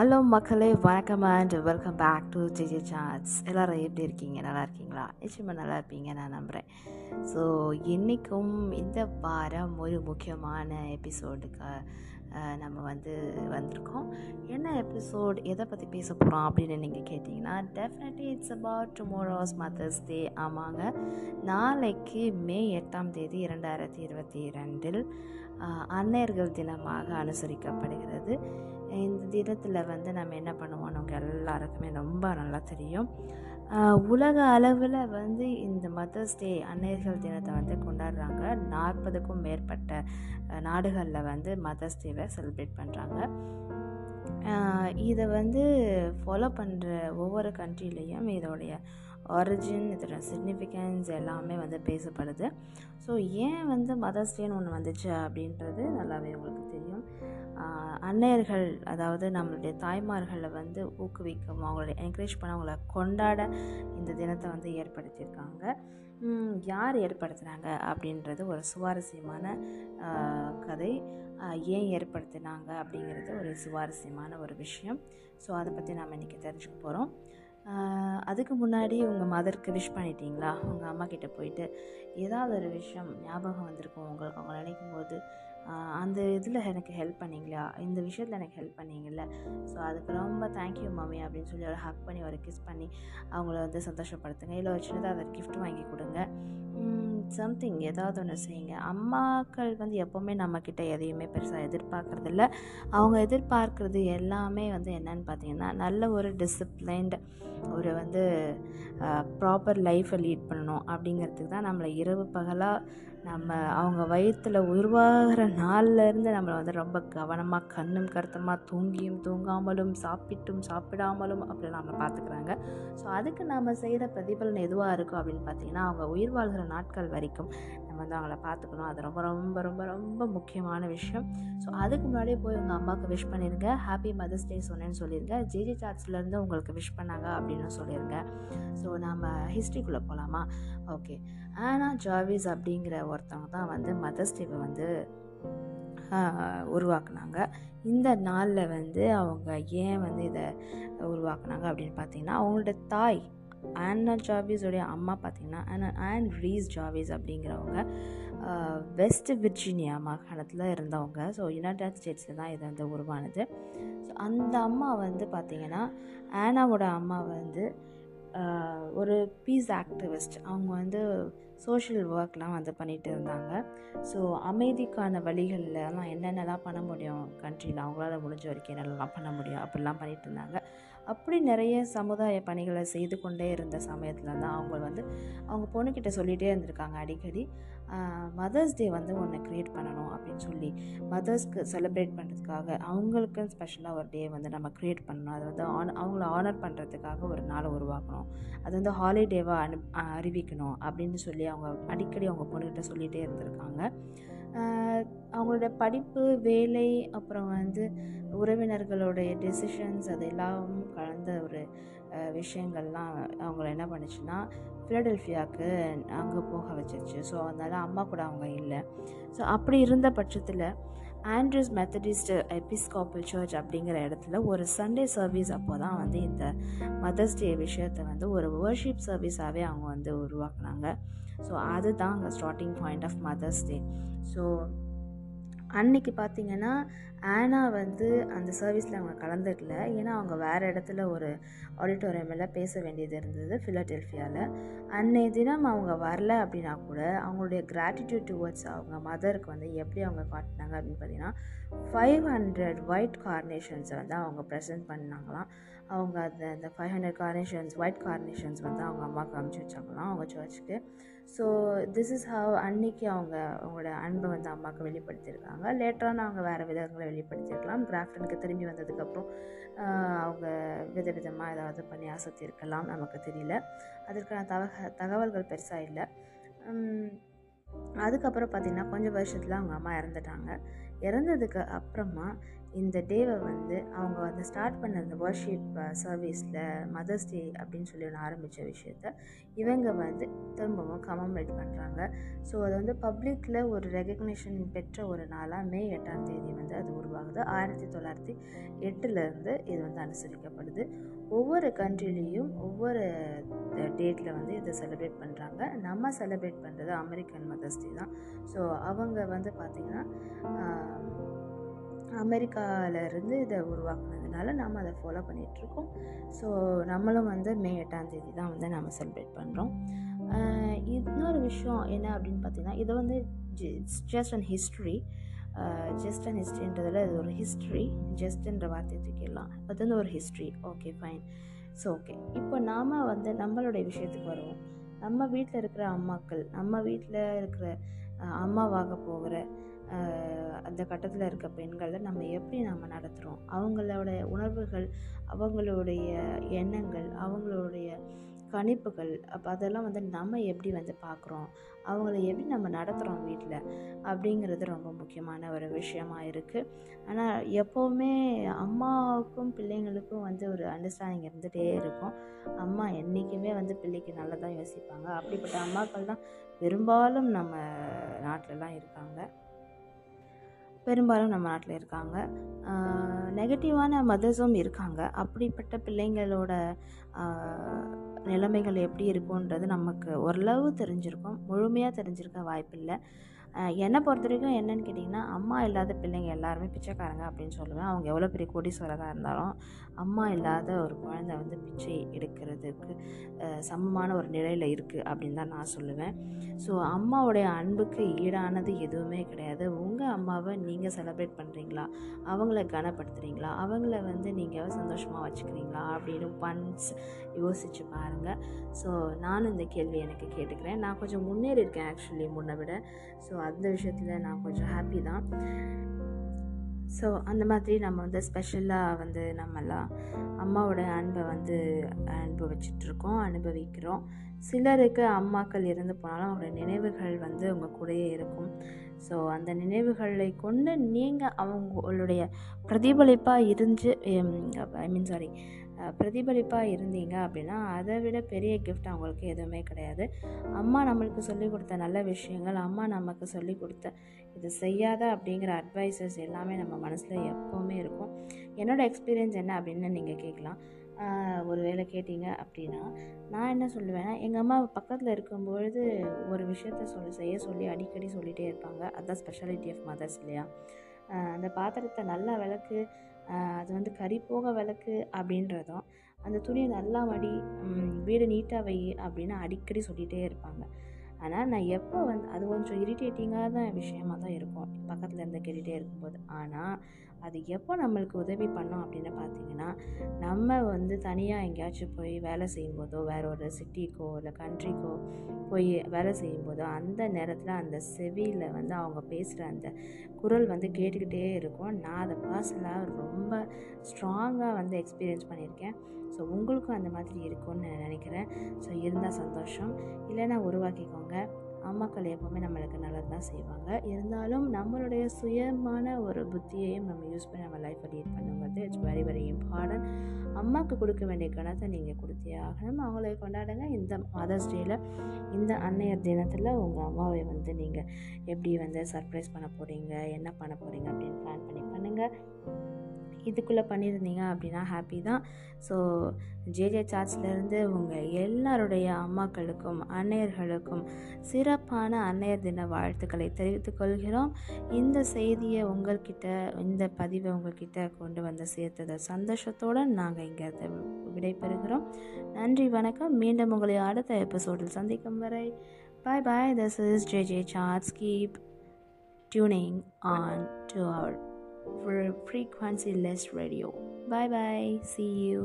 Hello மக்களே, வணக்கம் and welcome back to JJ chance. எல்லோரும் எப்படி இருக்கீங்க? நல்லா இருக்கீங்களா? நிச்சயமாக நல்லா இருப்பீங்க நான் நம்புகிறேன். ஸோ இன்றைக்கும் இந்த வாரம் ஒரு முக்கியமான எபிசோடுக்கு நம்ம வந்திருக்கோம். என்ன எபிசோட், எதை பற்றி பேச போகிறோம் அப்படின்னு நீங்கள் கேட்டிங்கன்னா, definitely it's about tomorrow's Mother's Day. ஆமாங்க, நாளைக்கு மே 8 2022 அன்னையர்கள் தினமாக அனுசரிக்கப்படுகிறது. இந்த தினத்தில் நம்ம என்ன பண்ணுவோம், நமக்கு எல்லாருக்குமே ரொம்ப நல்லா தெரியும். உலக அளவில் இந்த மதர்ஸ் டே அன்னையர்கள் தினத்தை கொண்டாடுறாங்க. 40க்கும் மேற்பட்ட நாடுகளில் மதர்ஸ் டேவை செலிப்ரேட் பண்ணுறாங்க. இதை ஃபாலோ பண்ணுற ஒவ்வொரு கண்ட்ரிலையும் இதோடைய ஆரிஜின், இதோட சிக்னிஃபிகன்ஸ் எல்லாமே பேசப்படுது. ஸோ ஏன் மதர்ஸ் டேன்னு ஒன்று வந்துச்சு அப்படின்றது நல்லாவே உங்களுக்கு தெரியும். அன்னையர்கள், அதாவது நம்மளுடைய தாய்மார்களை ஊக்குவிக்கும், அவங்கள என்கரேஜ் பண்ண, அவங்கள கொண்டாட இந்த தினத்தை ஏற்படுத்தியிருக்காங்க. யார் ஏற்படுத்தினாங்க அப்படின்றது ஒரு சுவாரஸ்யமான கதை. ஏன் ஏற்படுத்தினாங்க அப்படிங்கிறது ஒரு சுவாரஸ்யமான ஒரு விஷயம். ஸோ அதை பற்றி நாம் இன்றைக்கி தெரிஞ்சுக்க போகிறோம். அதுக்கு முன்னாடி உங்கள் மதருக்கு விஷ் பண்ணிட்டீங்களா? உங்கள் அம்மா கிட்டே போயிட்டு ஏதாவது ஒரு விஷயம் ஞாபகம் வந்திருக்கும் உங்களுக்கு, அவங்க நினைக்கும் போது அந்த இதில் எனக்கு ஹெல்ப் பண்ணிங்களா, இந்த விஷயத்தில் எனக்கு ஹெல்ப் பண்ணிங்கள்ல, ஸோ அதுக்கு ரொம்ப தேங்க்யூ மம்மி அப்படின்னு சொல்லி ஒரு ஹக் பண்ணி, ஒரு கிஸ் பண்ணி அவங்கள சந்தோஷப்படுத்துங்க. இல்லை ஒரு சின்னதாக அதை கிஃப்ட் வாங்கி கொடுங்க. சம்திங் ஏதாவது ஒன்று செய்யுங்க. அம்மாக்கள் எப்போவுமே நம்மக்கிட்ட எதையுமே பெருசாக எதிர்பார்க்குறதில்ல. அவங்க எதிர்பார்க்குறது எல்லாமே என்னன்னு பார்த்தீங்கன்னா, நல்ல ஒரு டிசிப்ளைன்டு ஒரு ப்ராப்பர் லைஃப்பை லீட் பண்ணணும் அப்படிங்கிறதுக்கு தான் நம்மளை இரவு பகலாக நம்ம அவங்க வயிற்றில் உருவாகிற நாள்லேருந்து நம்மளை ரொம்ப கவனமாக, கண்ணும் கருத்தமாக, தூங்கியும் தூங்காமலும், சாப்பிட்டும் சாப்பிடாமலும் அப்படி நம்மளை பார்த்துக்கிறாங்க. ஸோ அதுக்கு நாம் செய்கிற பிரதிபலன் எதுவாக இருக்கும் அப்படின்னு பார்த்தீங்கன்னா, அவங்க உயிர் வாழ்கிற நாட்கள் வரைக்கும் நம்ம அவங்கள பார்த்துக்கணும். அது ரொம்ப ரொம்ப ரொம்ப ரொம்ப முக்கியமான விஷயம். ஸோ அதுக்கு முன்னாடியே போய் உங்கள் அம்மாவுக்கு விஷ் பண்ணிடுங்க. ஹாப்பி மதர்ஸ் டே சொன்னேன்னு சொல்லிடுங்க. ஜேஜே சார்ட்ஸ்லேருந்து உங்களுக்கு விஷ் பண்ணாங்க அப்படின்னு சொல்லிடுங்க. ஸோ நாம் ஹிஸ்ட்ரிக்குள்ளே போகலாமா? ஓகே, ஆனா ஜார்விஸ் அப்படிங்கிற ஒருத்தவங்க தான் மதர்ஸ் டேவை உருவாக்குனாங்க. இந்த நாளில் அவங்க ஏன் இதை உருவாக்குனாங்க அப்படின்னு பார்த்தீங்கன்னா, அவங்களோட தாய் ஆன்னா ஜார்விஸோடைய அம்மா பார்த்தீங்கன்னா ஆன் ரீஸ் ஜார்விஸ் அப்படிங்கிறவங்க வெஸ்ட் விர்ஜீனியா மாகாணத்தில் இருந்தவங்க. ஸோ யுனைடெட் ஸ்டேட்ஸில் தான் இது உருவானது. ஸோ அந்த அம்மா பார்த்தீங்கன்னா, ஆனாவோட அம்மா ஒரு பீஸ் ஆக்டிவிஸ்ட். அவங்க சோஷியல் ஒர்க்லாம் பண்ணிகிட்டு இருந்தாங்க. ஸோ அமைதிக்கான வழிகள்லாம் என்னென்னலாம் பண்ண முடியும் கண்ட்ரியில், அவங்களால முடிஞ்ச வரைக்கும் என்னென்னலாம் பண்ண முடியும் அப்படிலாம் பண்ணிகிட்டு இருந்தாங்க. அப்படி நிறைய சமுதாய பணிகளை செய்து கொண்டே இருந்த சமயத்தில் தான் அவங்க அவங்க பொண்ணுக்கிட்ட சொல்லிகிட்டே இருந்திருக்காங்க அடிக்கடி, மதர்ஸ் டே ஒன்று க்ரியேட் பண்ணணும் அப்படின்னு சொல்லி, மதர்ஸ்க்கு செலிப்ரேட் பண்ணுறதுக்காக அவங்களுக்கு ஸ்பெஷலாக ஒரு டே நம்ம க்ரியேட் பண்ணணும். அது அவங்கள ஆனர் பண்ணுறதுக்காக ஒரு நாளை உருவாக்கணும். அது ஹாலிடேவாக அறிவிக்கணும் அப்படின்னு சொல்லி அவங்க அடிக்கடி அவங்க பொண்ணுக்கிட்ட சொல்லிகிட்டே இருந்திருக்காங்க. அவங்களோட படிப்பு, வேலை, அப்புறம் உறவினர்களுடைய டெசிஷன்ஸ், அதெல்லாம் கலந்த ஒரு விஷயங்கள்லாம் அவங்கள என்ன பண்ணுச்சுன்னா ஃபிலடெல்ஃபியாவுக்கு அங்கே போக வச்சிருச்சு. ஸோ அதனால் அம்மா கூட அவங்க இல்லை. ஸோ அப்படி இருந்த பட்சத்தில் ஆண்ட்ரூஸ் மெத்தடிஸ்ட் எபிஸ்காப்பல் சர்ச் அப்படிங்கிற இடத்துல ஒரு சண்டே சர்வீஸ் அப்போ தான் இந்த மதர்ஸ் டே விஷயத்தை ஒரு வர்ஷிப் சர்வீஸாகவே அவங்க உருவாக்குனாங்க. ஸோ அதுதான் அங்கே starting point of mother's day. So அன்றைக்கி பார்த்திங்கன்னா ஆனா அந்த சர்வீஸில் அவங்க கலந்துக்கல. ஏன்னா அவங்க வேறு இடத்துல ஒரு ஆடிட்டோரியமில் பேச வேண்டியது இருந்தது ஃபிலடெல்ஃபியாவில். அன்றைய தினம் அவங்க வரல அப்படின்னா கூட அவங்களுடைய கிராட்டிடியூட் டுவர்ட்ஸ் அவங்க மதருக்கு எப்படி அவங்க காட்டினாங்க அப்படின்னு பார்த்தீங்கன்னா, 500 ஒயிட் கார்னேஷன்ஸை அவங்க ப்ரெசென்ட் பண்ணாங்களாம். அவங்க அந்த 500 கார்னேஷன்ஸ், ஒயிட் கார்னேஷன்ஸ் அவங்க அம்மாவுக்கு அனுப்பிச்சி வச்சாங்களாம் அவங்க சர்ச்சுக்கு. ஸோ திஸ் இஸ் ஹவ் அன்றைக்கி அவங்களோட அன்பை அம்மாவுக்கு வெளிப்படுத்தியிருக்காங்க. லேட்டரான அவங்க வேறு விதங்களை வெளிப்படுத்தியிருக்கலாம். கிராஃப்டனுக்கு திரும்பி வந்ததுக்கப்புறம் அவங்க விதவிதமாக ஏதாவது பண்ணி அசத்தி இருக்கலாம், நமக்கு தெரியல. அதற்கான தகவல்கள் பெருசாக இல்லை. அதுக்கப்புறம் பார்த்திங்கன்னா கொஞ்சம் வருஷத்தில் அவங்க அம்மா இறந்துட்டாங்க. இறந்ததுக்கு அப்புறமா இந்த டேவை வந்து அவங்க வந்து ஸ்டார்ட் பண்ண இந்த வர்ஷிப் சர்வீஸில் மதர்ஸ் டே அப்படின்னு சொல்லி ஒன்று ஆரம்பித்த விஷயத்த இவங்க வந்து திரும்பவும் கமமரேட் பண்ணுறாங்க. ஸோ அது வந்து பப்ளிக்கில் ஒரு ரெகக்னேஷன் பெற்ற ஒரு நாளாக May 8 வந்து அது உருவாகுது. 1908 இது வந்து அனுசரிக்கப்படுது. ஒவ்வொரு கண்ட்ரிலையும் ஒவ்வொரு டேட்டில் வந்து இதை செலிப்ரேட் பண்ணுறாங்க. நம்ம செலிப்ரேட் பண்ணுறது அமெரிக்கன் மதர்ஸ் டே தான். ஸோ அவங்க வந்து பார்த்திங்கன்னா அமெரிக்காவிலேருந்து இதை உருவாக்குனதுனால நம்ம அதை ஃபாலோ பண்ணிகிட்ருக்கோம். ஸோ நம்மளும் வந்து May 8 தான் வந்து நம்ம செலிப்ரேட் பண்ணுறோம். இன்னொரு விஷயம் என்ன அப்படின்னு பார்த்திங்கன்னா, இதை வந்து ஜஸ்ட் அண்ட் ஹிஸ்ட்ரின்றதில் இது ஒரு ஹிஸ்ட்ரி, ஜஸ்ட்ன்ற வார்த்தையை தூக்கிடலாம். அது வந்து ஒரு history. Okay fine. So okay, இப்போ நாம் வந்து நம்மளுடைய விஷயத்துக்கு வருவோம். நம்ம வீட்டில் இருக்கிற அம்மாக்கள், நம்ம வீட்டில் இருக்கிற அம்மாவாக போகிற அந்த கட்டத்தில் இருக்க பெண்களை நம்ம எப்படி நம்ம நடத்துகிறோம், அவங்களோட உணர்வுகள், அவங்களுடைய எண்ணங்கள், அவங்களுடைய கணிப்புகள், அப்போ அதெல்லாம் வந்து நம்ம எப்படி வந்து பார்க்குறோம், அவங்கள எப்படி நம்ம நடத்துகிறோம் வீட்டில் அப்படிங்கிறது ரொம்ப முக்கியமான ஒரு விஷயமாக இருக்குது. ஆனால் எப்போவுமே அம்மாவுக்கும் பிள்ளைங்களுக்கும் வந்து ஒரு அண்டர்ஸ்டாண்டிங் இருந்துகிட்டே இருக்கும். அம்மா என்றைக்குமே வந்து பிள்ளைக்கு நல்லதாக யோசிப்பாங்க. அப்படிப்பட்ட அம்மாக்கள் தான் பெரும்பாலும் நம்ம நாட்டிலலாம் இருக்காங்க. நெகட்டிவான மதர்ஸும் இருக்காங்க. அப்படிப்பட்ட பிள்ளைங்களோட நிலைமைகள் எப்படி இருக்கும்ன்றது நமக்கு ஓரளவு தெரிஞ்சிருக்கும். முழுமையாக தெரிஞ்சிருக்க வாய்ப்பில்லை. என்னை பொறுத்த வரைக்கும் என்னன்னு கேட்டிங்கன்னா, அம்மா இல்லாத பிள்ளைங்க எல்லாருமே பிச்சைக்காரங்க அப்படின்னு சொல்லுவேன். அவங்க எவ்வளோ பெரிய கோடீஸ்வரராக இருந்தாலும் அம்மா இல்லாத ஒரு குழந்தை வந்து பிச்சை எடுக்கிறதுக்கு சமமான ஒரு நிலையில் இருக்குது அப்படின்னு தான் நான் சொல்லுவேன். ஸோ அம்மாவுடைய அன்புக்கு ஈடானது எதுவுமே கிடையாது. உங்கள் அம்மாவை நீங்கள் செலிப்ரேட் பண்ணுறீங்களா, அவங்கள கனப்படுத்துகிறீங்களா, அவங்கள வந்து நீங்கள் சந்தோஷமாக வச்சுக்கிறீங்களா அப்படின்னு ஒன்ஸ் யோசிச்சு பாருங்கள். ஸோ நானும் இந்த கேள்வி எனக்கு கேட்டுக்கிறேன். நான் கொஞ்சம் முன்னேறி இருக்கேன் ஆக்சுவலி முன்ன விட. ஸோ அந்த விஷயத்தில் நான் கொஞ்சம் ஹாப்பி தான். ஸோ அந்த மாதிரி நம்ம வந்து ஸ்பெஷலாக வந்து நம்மலாம் அம்மாவோட அன்பை வந்து அனுபவிச்சிட்ருக்கோம், அனுபவிக்கிறோம். சிலருக்கு அம்மாக்கள் இருந்து போனாலும் அவங்களோட நினைவுகள் வந்து அவங்க கூடயே இருக்கும். ஸோ அந்த நினைவுகளை கொண்டு நீங்கள் அவங்களுடைய பிரதிபலிப்பாக இருந்தீங்க அப்படின்னா அதை விட பெரிய கிஃப்ட் அவங்களுக்கு எதுவுமே கிடையாது. அம்மா நம்மளுக்கு சொல்லிக் கொடுத்த நல்ல விஷயங்கள், அம்மா நமக்கு சொல்லிக் கொடுத்த இது செய்யாத அப்படிங்கிற அட்வைஸஸ் எல்லாமே நம்ம மனசில் எப்போவுமே இருக்கும். என்னோடய எக்ஸ்பீரியன்ஸ் என்ன அப்படின்னு நீங்கள் கேட்கலாம். ஒரு வேளை கேட்டிங்க அப்படின்னா நான் என்ன சொல்லுவேன்னா, எங்கள் அம்மா பக்கத்தில் இருக்கும்பொழுது ஒரு விஷயத்த செய்ய சொல்லி அடிக்கடி சொல்லிகிட்டே இருப்பாங்க. அதுதான் ஸ்பெஷாலிட்டி ஆஃப் மதர்ஸ் இல்லையா. அந்த பாத்திரத்தை நல்லா விளக்கு, அது வந்து கறி போக விளக்கு அப்படின்றதும், அந்த துணியை நல்லா மடி, வீடு நீட்டாக வை அப்படின்னு அடிக்கடி சொல்லிகிட்டே இருப்பாங்க. ஆனால் நான் எப்போ வந்து அது கொஞ்சம் இரிட்டேட்டிங்காக தான் விஷயமாக தான் இருக்கும் பக்கத்தில் இருந்து கேட்டுகிட்டே இருக்கும்போது. ஆனால் அது எப்போ நம்மளுக்கு உதவி பண்ணோம் அப்படின்னு பார்த்திங்கன்னா, நம்ம வந்து தனியாக எங்கேயாச்சும் போய் வேலை செய்யும்போதோ, வேற ஒரு சிட்டிக்கோ இல்லை கண்ட்ரிக்கோ போய் வேலை செய்யும்போதோ அந்த நேரத்தில் அந்த செவியில் வந்து அவங்க பேசுகிற அந்த குரல் வந்து கேட்டுக்கிட்டே இருக்கும். நான் அதை பர்சனலாக ரொம்ப ஸ்ட்ராங்காக வந்து எக்ஸ்பீரியன்ஸ் பண்ணியிருக்கேன். ஸோ உங்களுக்கும் அந்த மாதிரி இருக்கும்னு நான் நினைக்கிறேன். ஸோ இருந்தால் சந்தோஷம், இல்லைன்னா உருவாக்கிக்கோங்க. அம்மாக்கள் எப்போவுமே நம்மளுக்கு நல்லது தான் செய்வாங்க. இருந்தாலும் நம்மளுடைய சுயமான ஒரு புத்தியையும் நம்ம யூஸ் பண்ணி நம்ம லைஃப்பை லீட் பண்ணுங்கிறது இட்ஸ் வெரி வெரி இம்பார்ட்டன்ட். அம்மாவுக்கு கொடுக்க வேண்டிய கணத்தை நீங்கள் கொடுத்தே ஆகணும். அவங்கள கொண்டாடுங்க. இந்த மதர்ஸ் டேயில், இந்த அன்னையர் தினத்தில் உங்கள் அம்மாவை வந்து நீங்கள் எப்படி வந்து சர்ப்ரைஸ் பண்ண போகிறீங்க, என்ன பண்ண போகிறீங்க அப்படின்னு பிளான் பண்ணி பண்ணுங்கள். இதுக்குள்ளே பண்ணியிருந்தீங்க அப்படின்னா ஹாப்பி தான். ஸோ ஜேஜே சான்ஸ்லேருந்து உங்கள் எல்லாருடைய அம்மாக்களுக்கும் அன்னையர்களுக்கும் சிறப்பான அன்னையர் தின வாழ்த்துக்களை தெரிவித்துக்கொள்கிறோம். இந்த செய்தியை உங்கள்கிட்ட, இந்த பதிவை உங்கள்கிட்ட கொண்டு வந்து சேர்த்தது சந்தோஷத்தோடு நாங்கள் இங்கே விடைபெறுகிறோம். நன்றி, வணக்கம். மீண்டும் உங்களை அடுத்த எபிசோடில் சந்திக்கும் வரை bye bye. This is JJ Chance. Keep tuning on to our frequency less radio. Bye bye. See you.